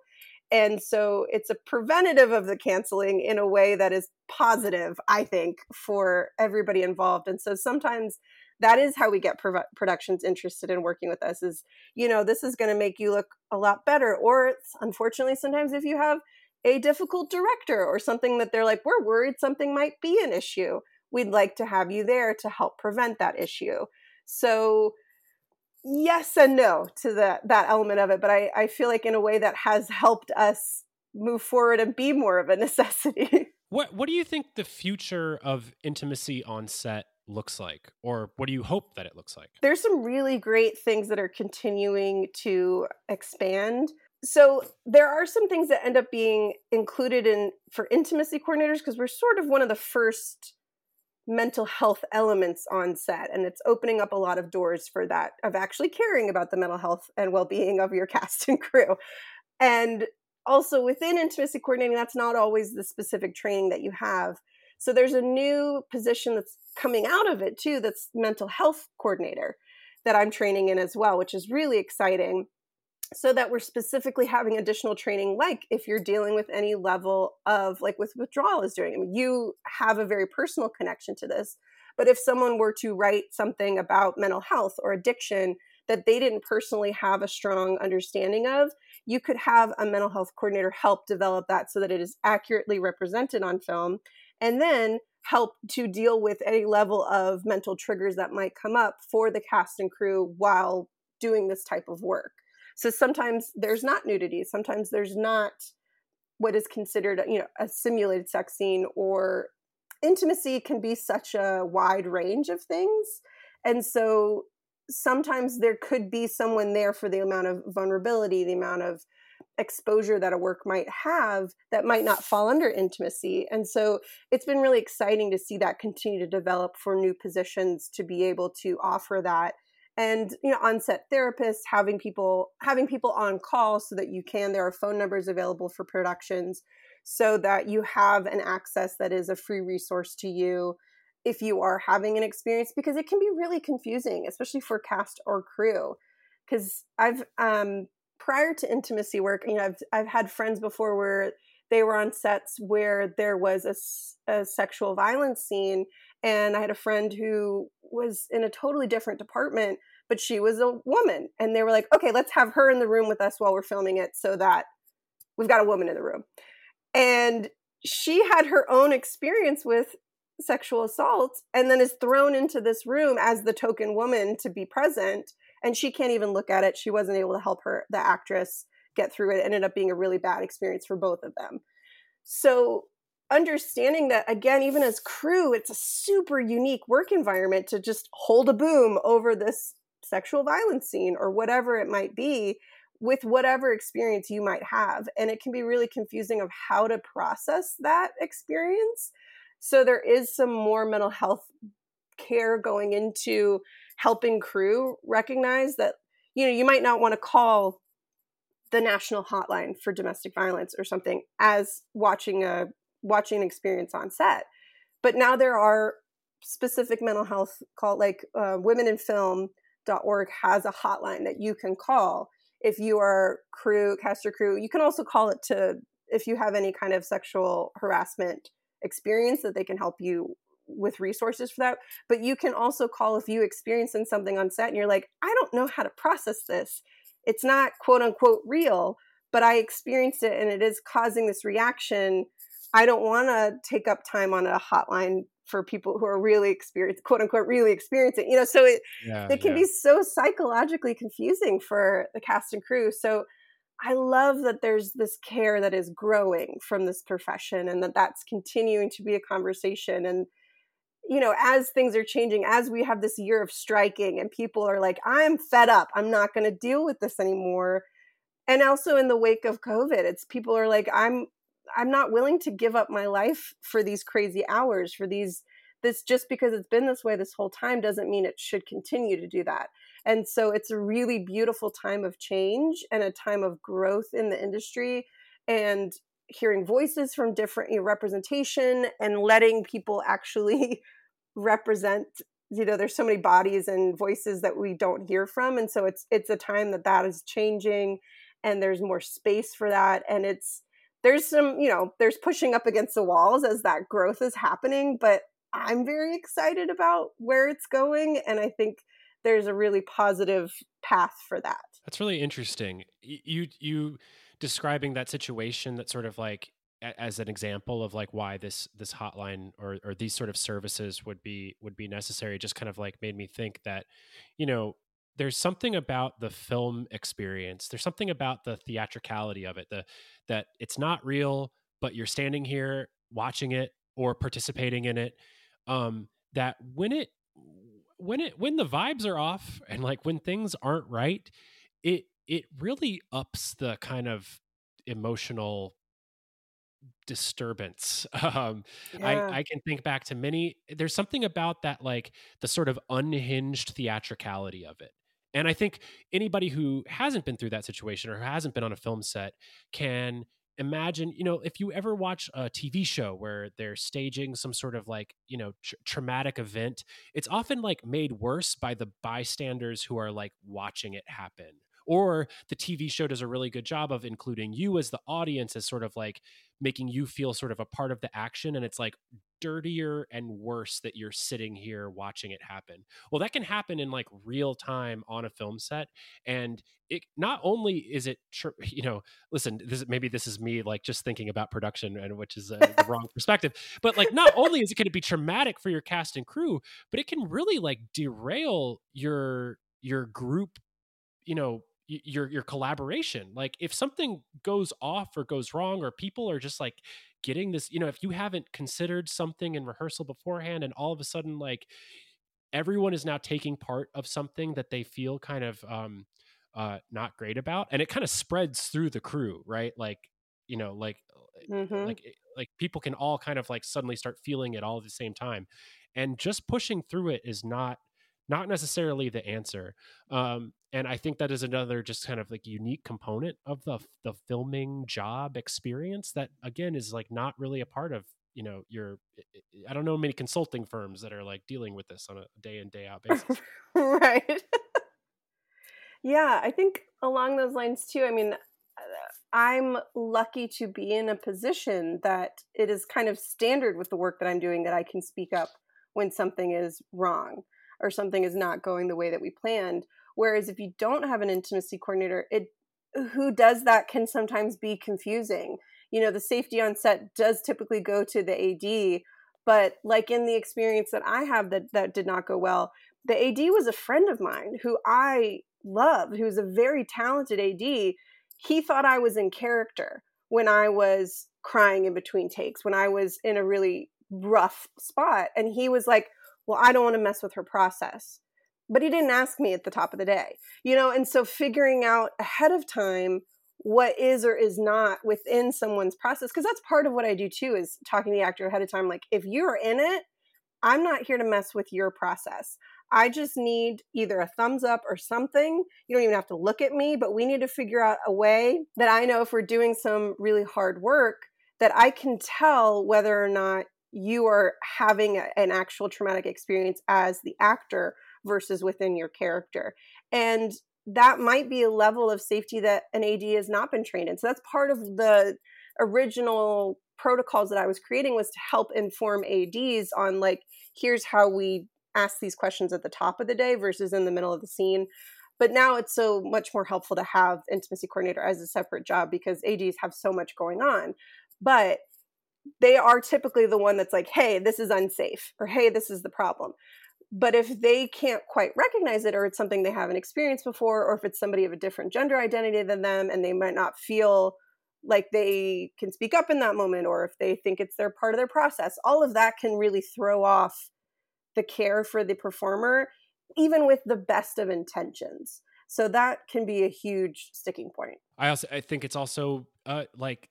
And so it's a preventative of the canceling in a way that is positive, I think, for everybody involved. And so sometimes that is how we get productions interested in working with us is, you know, this is going to make you look a lot better. Or unfortunately, sometimes if you have a difficult director or something that they're like, we're worried something might be an issue, we'd like to have you there to help prevent that issue. So yes and no to that element of it. But I feel like in a way that has helped us move forward and be more of a necessity. What do you think the future of intimacy on set looks like? Or what do you hope that it looks like? There's some really great things that are continuing to expand. So there are some things that end up being included in for intimacy coordinators because we're sort of one of the first mental health elements on set. And it's opening up a lot of doors for that, of actually caring about the mental health and well-being of your cast and crew. And also within intimacy coordinating, that's not always the specific training that you have. So there's a new position that's coming out of it too, that's mental health coordinator that I'm training in as well, which is really exciting. So that we're specifically having additional training, like if you're dealing with any level of, like with withdrawal is doing. I mean, you have a very personal connection to this, but if someone were to write something about mental health or addiction that they didn't personally have a strong understanding of, you could have a mental health coordinator help develop that so that it is accurately represented on film, and then help to deal with any level of mental triggers that might come up for the cast and crew while doing this type of work. So sometimes there's not nudity. Sometimes there's not what is considered, you know, a simulated sex scene, or intimacy can be such a wide range of things. And so sometimes there could be someone there for the amount of vulnerability, the amount of exposure that a work might have that might not fall under intimacy. And so it's been really exciting to see that continue to develop for new positions to be able to offer that. And, you know, on-set therapists, having people on call so that you can, there are phone numbers available for productions so that you have an access that is a free resource to you if you are having an experience, because it can be really confusing, especially for cast or crew. Because I've, prior to intimacy work, you know, I've had friends before where they were on sets where there was a sexual violence scene. And I had a friend who was in a totally different department, but she was a woman. And they were like, okay, let's have her in the room with us while we're filming it so that we've got a woman in the room. And she had her own experience with sexual assault and then is thrown into this room as the token woman to be present. And she can't even look at it. She wasn't able to help her, the actress, get through it. It ended up being a really bad experience for both of them. So understanding that, again, even as crew, it's a super unique work environment to just hold a boom over this sexual violence scene or whatever it might be with whatever experience you might have. And it can be really confusing of how to process that experience. So there is some more mental health care going into helping crew recognize that, you know, you might not want to call the national hotline for domestic violence or something as watching an experience on set. But now there are specific mental health call, like women in film.org has a hotline that you can call if you are crew, cast or crew. You can also call it to, if you have any kind of sexual harassment experience, that they can help you with resources for that. But you can also call if you experience something on set and you're like, I don't know how to process this. It's not quote unquote real, but I experienced it and it is causing this reaction. I don't want to take up time on a hotline for people who are really experienced, quote unquote, really experiencing, you know, so it can be so psychologically confusing for the cast and crew. So I love that there's this care that is growing from this profession and that that's continuing to be a conversation. And, you know, as things are changing, as we have this year of striking and people are like, I'm fed up, I'm not going to deal with this anymore. And also in the wake of COVID, it's people are like, I'm not willing to give up my life for these crazy hours, for these this just because it's been this way this whole time doesn't mean it should continue to do that. And so it's a really beautiful time of change and a time of growth in the industry, and hearing voices from different representation and letting people actually represent, you know, there's so many bodies and voices that we don't hear from. And so it's a time that that is changing and there's more space for that. And there's some, you know, there's pushing up against the walls as that growth is happening, but I'm very excited about where it's going. And I think there's a really positive path for that. That's really interesting. You describing that situation, that sort of like as an example of like why this hotline or these sort of services would be necessary, just kind of like made me think that, you know, there's something about the film experience. There's something about the theatricality of it, that it's not real, but you're standing here watching it or participating in it. That when the vibes are off and like when things aren't right, it really ups the kind of emotional disturbance. Yeah. I can think back to there's something about that, like the sort of unhinged theatricality of it. And I think anybody who hasn't been through that situation or who hasn't been on a film set can imagine, you know, if you ever watch a TV show where they're staging some sort of like, you know, traumatic event, it's often like made worse by the bystanders who are like watching it happen. Or the TV show does a really good job of including you as the audience, as sort of like making you feel sort of a part of the action. And it's like dirtier and worse that you're sitting here watching it happen. Well, that can happen in like real time on a film set. And it not only is it, you know, listen, this is me like just thinking about production, and which is the wrong perspective, but like not only is it going to be traumatic for your cast and crew, but it can really like derail your group, you know, your collaboration. Like if something goes off or goes wrong, or people are just like getting this, you know, if you haven't considered something in rehearsal beforehand, and all of a sudden like everyone is now taking part of something that they feel kind of not great about, and it kind of spreads through the crew, right? Like, you know, like mm-hmm. like people can all kind of like suddenly start feeling it all at the same time, and just pushing through it is not necessarily the answer. And I think that is another just kind of like unique component of the filming job experience that, again, is like not really a part of, you know, I don't know many consulting firms that are like dealing with this on a day in, day out basis. Right. Yeah, I think along those lines too, I mean, I'm lucky to be in a position that it is kind of standard with the work that I'm doing that I can speak up when something is wrong or something is not going the way that we planned. Whereas if you don't have an intimacy coordinator, who does that can sometimes be confusing. You know, the safety on set does typically go to the AD, but like in the experience that I have that did not go well, the AD was a friend of mine who I love, who's a very talented AD. He thought I was in character when I was crying in between takes, when I was in a really rough spot. And he was like, well, I don't want to mess with her process. But he didn't ask me at the top of the day, you know? And so figuring out ahead of time what is or is not within someone's process, because that's part of what I do too, is talking to the actor ahead of time. Like, if you're in it, I'm not here to mess with your process. I just need either a thumbs up or something. You don't even have to look at me, but we need to figure out a way that I know if we're doing some really hard work that I can tell whether or not you are having an actual traumatic experience as the actor versus within your character. And that might be a level of safety that an AD has not been trained in. So that's part of the original protocols that I was creating, was to help inform ADs on like, here's how we ask these questions at the top of the day versus in the middle of the scene. But now it's so much more helpful to have intimacy coordinator as a separate job, because ADs have so much going on. But they are typically the one that's like, hey, this is unsafe, or hey, this is the problem. But if they can't quite recognize it, or it's something they haven't experienced before, or if it's somebody of a different gender identity than them and they might not feel like they can speak up in that moment, or if they think it's their part of their process, all of that can really throw off the care for the performer, even with the best of intentions. So that can be a huge sticking point. I think it's also like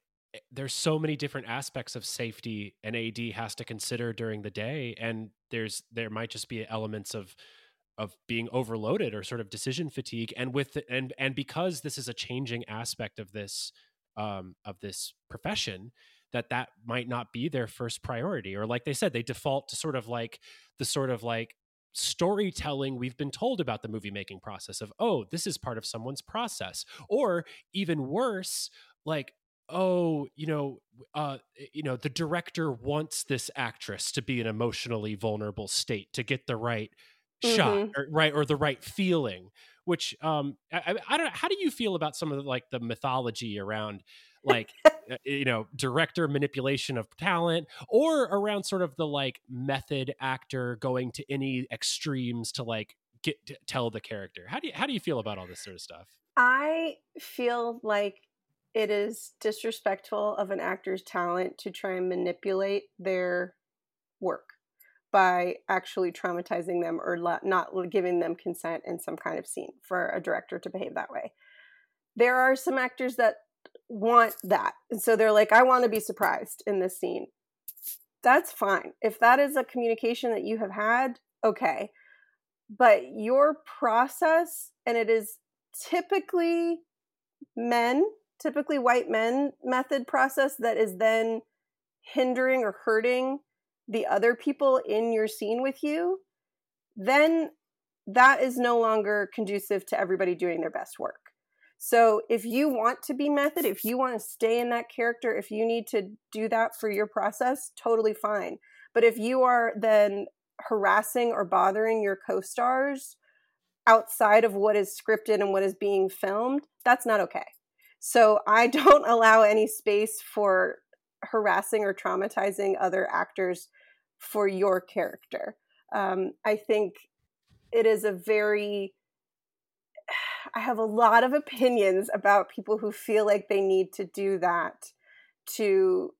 there's so many different aspects of safety an AD has to consider during the day. And there might just be elements of being overloaded or sort of decision fatigue. And because this is a changing aspect of this profession, that might not be their first priority. Or like they said, they default to sort of like storytelling we've been told about the movie making process of, oh, this is part of someone's process. Or even worse, like, oh, the director wants this actress to be in an emotionally vulnerable state to get the right shot, or the right feeling. Which I don't know. How do you feel about some of the mythology around director manipulation of talent, or around sort of the method actor going to any extremes to tell the character? How do you feel about all this sort of stuff? I feel like it is disrespectful of an actor's talent to try and manipulate their work by actually traumatizing them or not giving them consent in some kind of scene, for a director to behave that way. There are some actors that want that. And so they're like, I want to be surprised in this scene. That's fine. If that is a communication that you have had, okay. But your process, and it is typically white men method process, that is then hindering or hurting the other people in your scene with you, then that is no longer conducive to everybody doing their best work. So if you want to be method, if you want to stay in that character, if you need to do that for your process, totally fine. But if you are then harassing or bothering your co-stars outside of what is scripted and what is being filmed, that's not okay. So I don't allow any space for harassing or traumatizing other actors for your character. I think it is I have a lot of opinions about people who feel like they need to do that to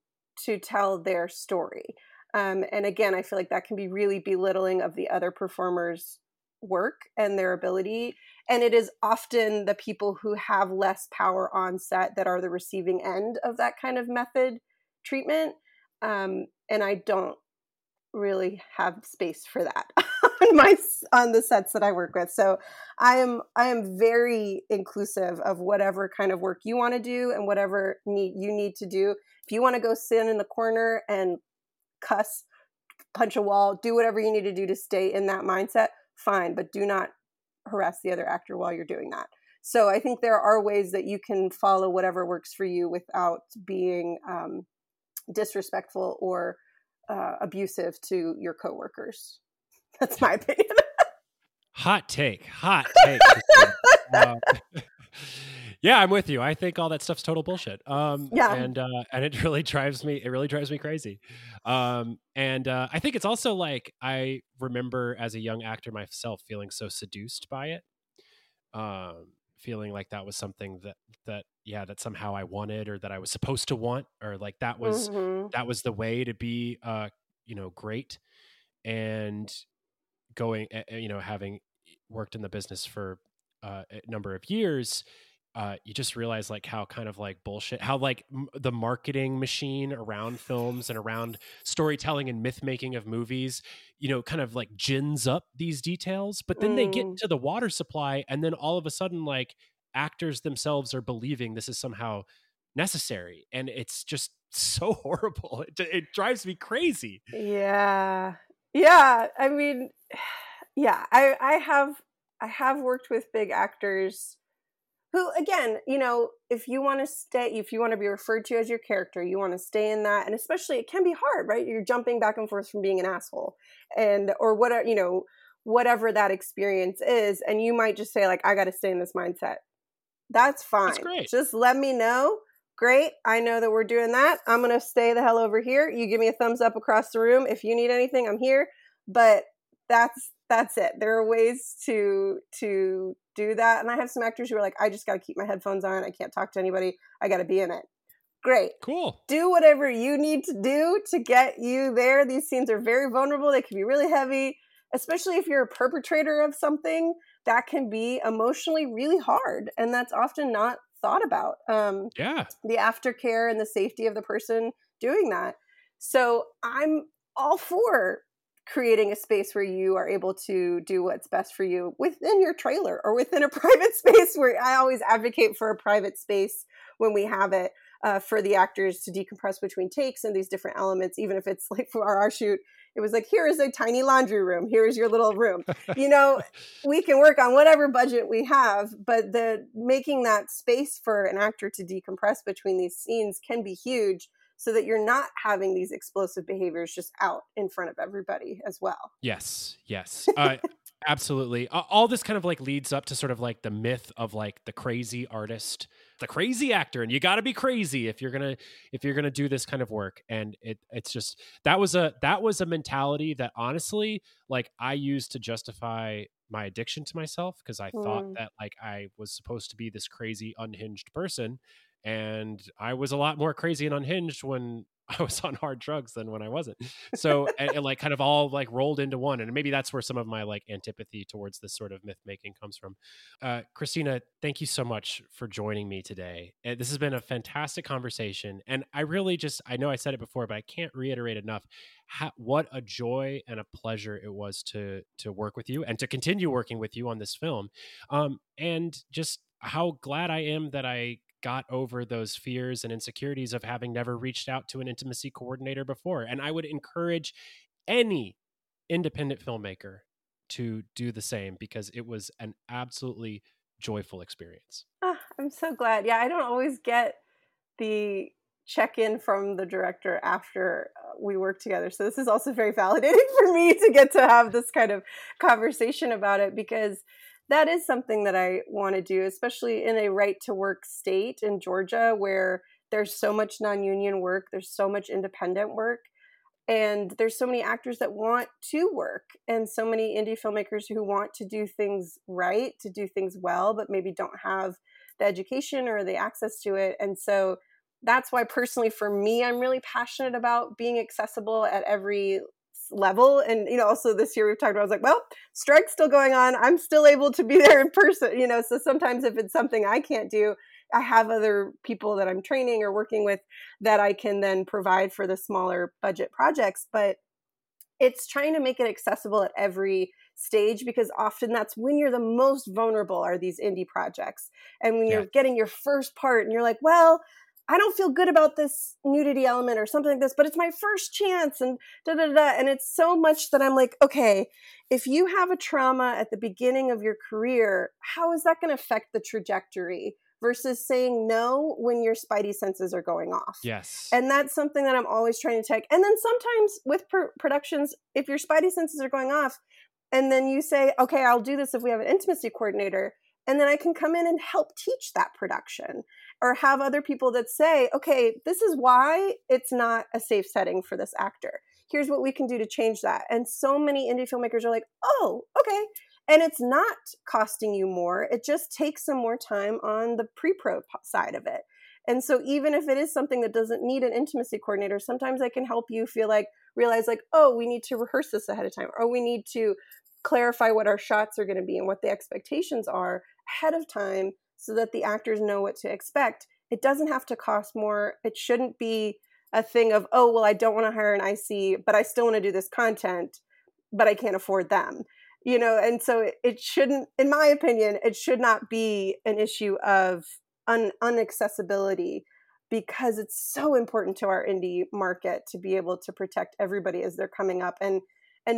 tell their story. And again, I feel like that can be really belittling of the other performers' work and their ability. And it is often the people who have less power on set that are the receiving end of that kind of method treatment. And I don't really have space for that on the sets that I work with. So I am very inclusive of whatever kind of work you want to do and whatever you need to do. If you want to go sit in the corner and cuss, punch a wall, do whatever you need to do to stay in that mindset, fine, but do not harass the other actor while you're doing that. So I think there are ways that you can follow whatever works for you without being disrespectful or abusive to your coworkers. That's my opinion. Hot take. Yeah, I'm with you. I think all that stuff's total bullshit. And it really drives me crazy. And I think it's also I remember as a young actor myself feeling so seduced by it. Feeling like that was something that somehow I wanted, or that I was supposed to want, or that was the way to be, great. And going, having worked in the business for a number of years, you just realize how kind of bullshit, how the marketing machine around films and around storytelling and myth making of movies, kind of gins up these details, but then they get into the water supply, and then all of a sudden actors themselves are believing this is somehow necessary, and it's just so horrible. It drives me crazy. Yeah. I mean, yeah, I have worked with big actors who, again, if you want to be referred to as your character, you want to stay in that. And especially, it can be hard, right? You're jumping back and forth from being an asshole or whatever, whatever that experience is. And you might just say I got to stay in this mindset. That's fine. That's great. Just let me know. Great. I know that we're doing that. I'm going to stay the hell over here. You give me a thumbs up across the room. If you need anything, I'm here. But that's it. There are ways to do that. And I have some actors who are I just got to keep my headphones on. I can't talk to anybody. I got to be in it. Great. Cool. Do whatever you need to do to get you there. These scenes are very vulnerable. They can be really heavy, especially if you're a perpetrator of something that can be emotionally really hard. And that's often not thought about. The aftercare and the safety of the person doing that. So I'm all for creating a space where you are able to do what's best for you within your trailer or within a private space, where I always advocate for a private space when we have it, for the actors to decompress between takes and these different elements. Even if it's like for our shoot, it was like, here is a tiny laundry room. Here is your little room. You know, we can work on whatever budget we have, but the making that space for an actor to decompress between these scenes can be huge, so that you're not having these explosive behaviors just out in front of everybody as well. Yes, yes. Absolutely. All this kind of like leads up to sort of like the myth of like the crazy artist, the crazy actor, and you got to be crazy if you're going to do this kind of work. And it's just, that was a mentality that honestly, like, I used to justify my addiction to myself, because I thought that like I was supposed to be this crazy, unhinged person. And I was a lot more crazy and unhinged when I was on hard drugs than when I wasn't. So it like kind of all like rolled into one. And maybe that's where some of my like antipathy towards this sort of myth making comes from. Kristina, thank you so much for joining me today. This has been a fantastic conversation. And I really just, I know I said it before, but I can't reiterate enough what a joy and a pleasure it was to work with you and to continue working with you on this film. And just how glad I am that I got over those fears and insecurities of having never reached out to an intimacy coordinator before. And I would encourage any independent filmmaker to do the same, because it was an absolutely joyful experience. Oh, I'm so glad. Yeah, I don't always get the check-in from the director after we work together. So this is also very validating for me to get to have this kind of conversation about it, because that is something that I want to do, especially in a right-to-work state in Georgia, where there's so much non-union work, there's so much independent work, and there's so many actors that want to work, and so many indie filmmakers who want to do things right, to do things well, but maybe don't have the education or the access to it. And so that's why, personally, for me, I'm really passionate about being accessible at every level. And, you know, also this year we've talked about, I was like, well, strike's still going on. I'm still able to be there in person, you know, so sometimes if it's something I can't do, I have other people that I'm training or working with that I can then provide for the smaller budget projects. But it's trying to make it accessible at every stage, because often that's when you're the most vulnerable, are these indie projects. And when you're getting your first part and you're like, well, I don't feel good about this nudity element or something like this, but it's my first chance and da, da, da. And it's so much that I'm like, okay, if you have a trauma at the beginning of your career, how is that going to affect the trajectory versus saying no when your spidey senses are going off? Yes. And that's something that I'm always trying to take. And then sometimes with productions, if your spidey senses are going off and then you say, okay, I'll do this if we have an intimacy coordinator, and then I can come in and help teach that production, or have other people that say, okay, this is why it's not a safe setting for this actor. Here's what we can do to change that. And so many indie filmmakers are like, oh, okay. And it's not costing you more. It just takes some more time on the pre-pro side of it. And so even if it is something that doesn't need an intimacy coordinator, sometimes I can help you feel like, realize like, oh, we need to rehearse this ahead of time, or we need to clarify what our shots are going to be and what the expectations are ahead of time, so that the actors know what to expect. It doesn't have to cost more. It shouldn't be a thing of, oh, well, I don't want to hire an IC, but I still want to do this content, but I can't afford them. You know, and so it shouldn't, in my opinion, it should not be an issue of unaccessibility, because it's so important to our indie market to be able to protect everybody as they're coming up and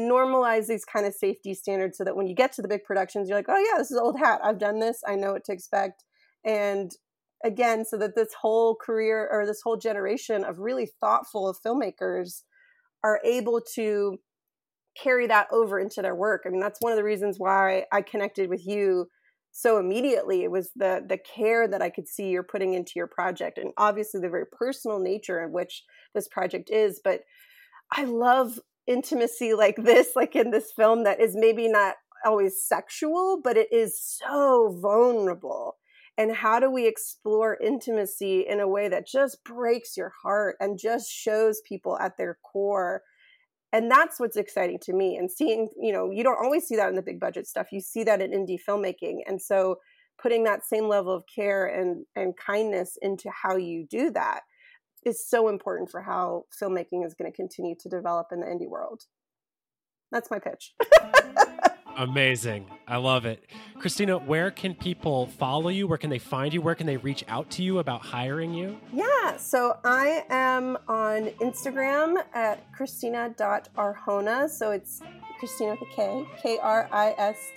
normalize these kind of safety standards, so that when you get to the big productions, you're like, oh yeah, this is old hat. I've done this. I know what to expect. And again, so that this whole career or this whole generation of really thoughtful filmmakers are able to carry that over into their work. I mean, that's one of the reasons why I connected with you so immediately. It was the care that I could see you're putting into your project, and obviously the very personal nature in which this project is. But I love intimacy like this, like in this film, that is maybe not always sexual, but it is so vulnerable. And how do we explore intimacy in a way that just breaks your heart and just shows people at their core? And that's what's exciting to me. And seeing, you know, you don't always see that in the big budget stuff. You see that in indie filmmaking. And so putting that same level of care and kindness into how you do that is so important for how filmmaking is going to continue to develop in the indie world. That's my pitch. Amazing. I love it. Kristina, where can people follow you? Where can they find you? Where can they reach out to you about hiring you? Yeah. So I am on Instagram at kristina.arjona. So it's Kristina with a K,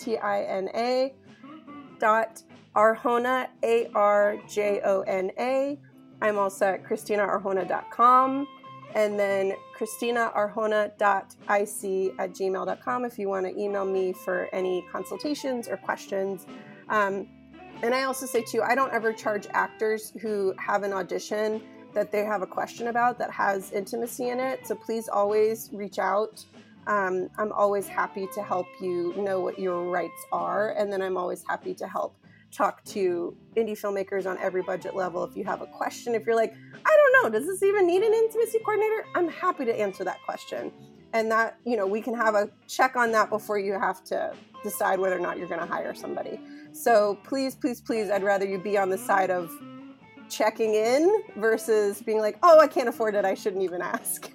Kristina . Arjona, Arjona. I'm also at kristinaarjona.com. And then kristinaarjona.ic at gmail.com if you want to email me for any consultations or questions. And I also say, too, I don't ever charge actors who have an audition that they have a question about that has intimacy in it. So please always reach out. I'm always happy to help you know what your rights are. And then I'm always happy to help talk to indie filmmakers on every budget level. If you have a question, if you're like, I don't know, does this even need an intimacy coordinator? I'm happy to answer that question. And that, you know, we can have a check on that before you have to decide whether or not you're going to hire somebody. So please, please, please, I'd rather you be on the side of checking in versus being like, oh, I can't afford it, I shouldn't even ask.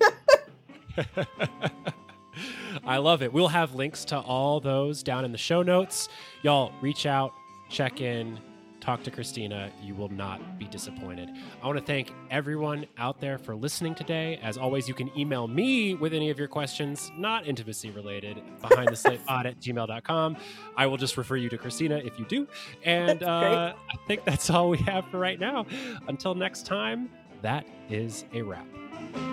I love it. We'll have links to all those down in the show notes. Y'all reach out, check in, talk to Kristina. You will not be disappointed. I want to thank everyone out there for listening today. As always, you can email me with any of your questions, not intimacy related, behindtheslitepod@gmail.com. I will just refer you to Kristina if you do. And I think that's all we have for right now. Until next time, that is a wrap.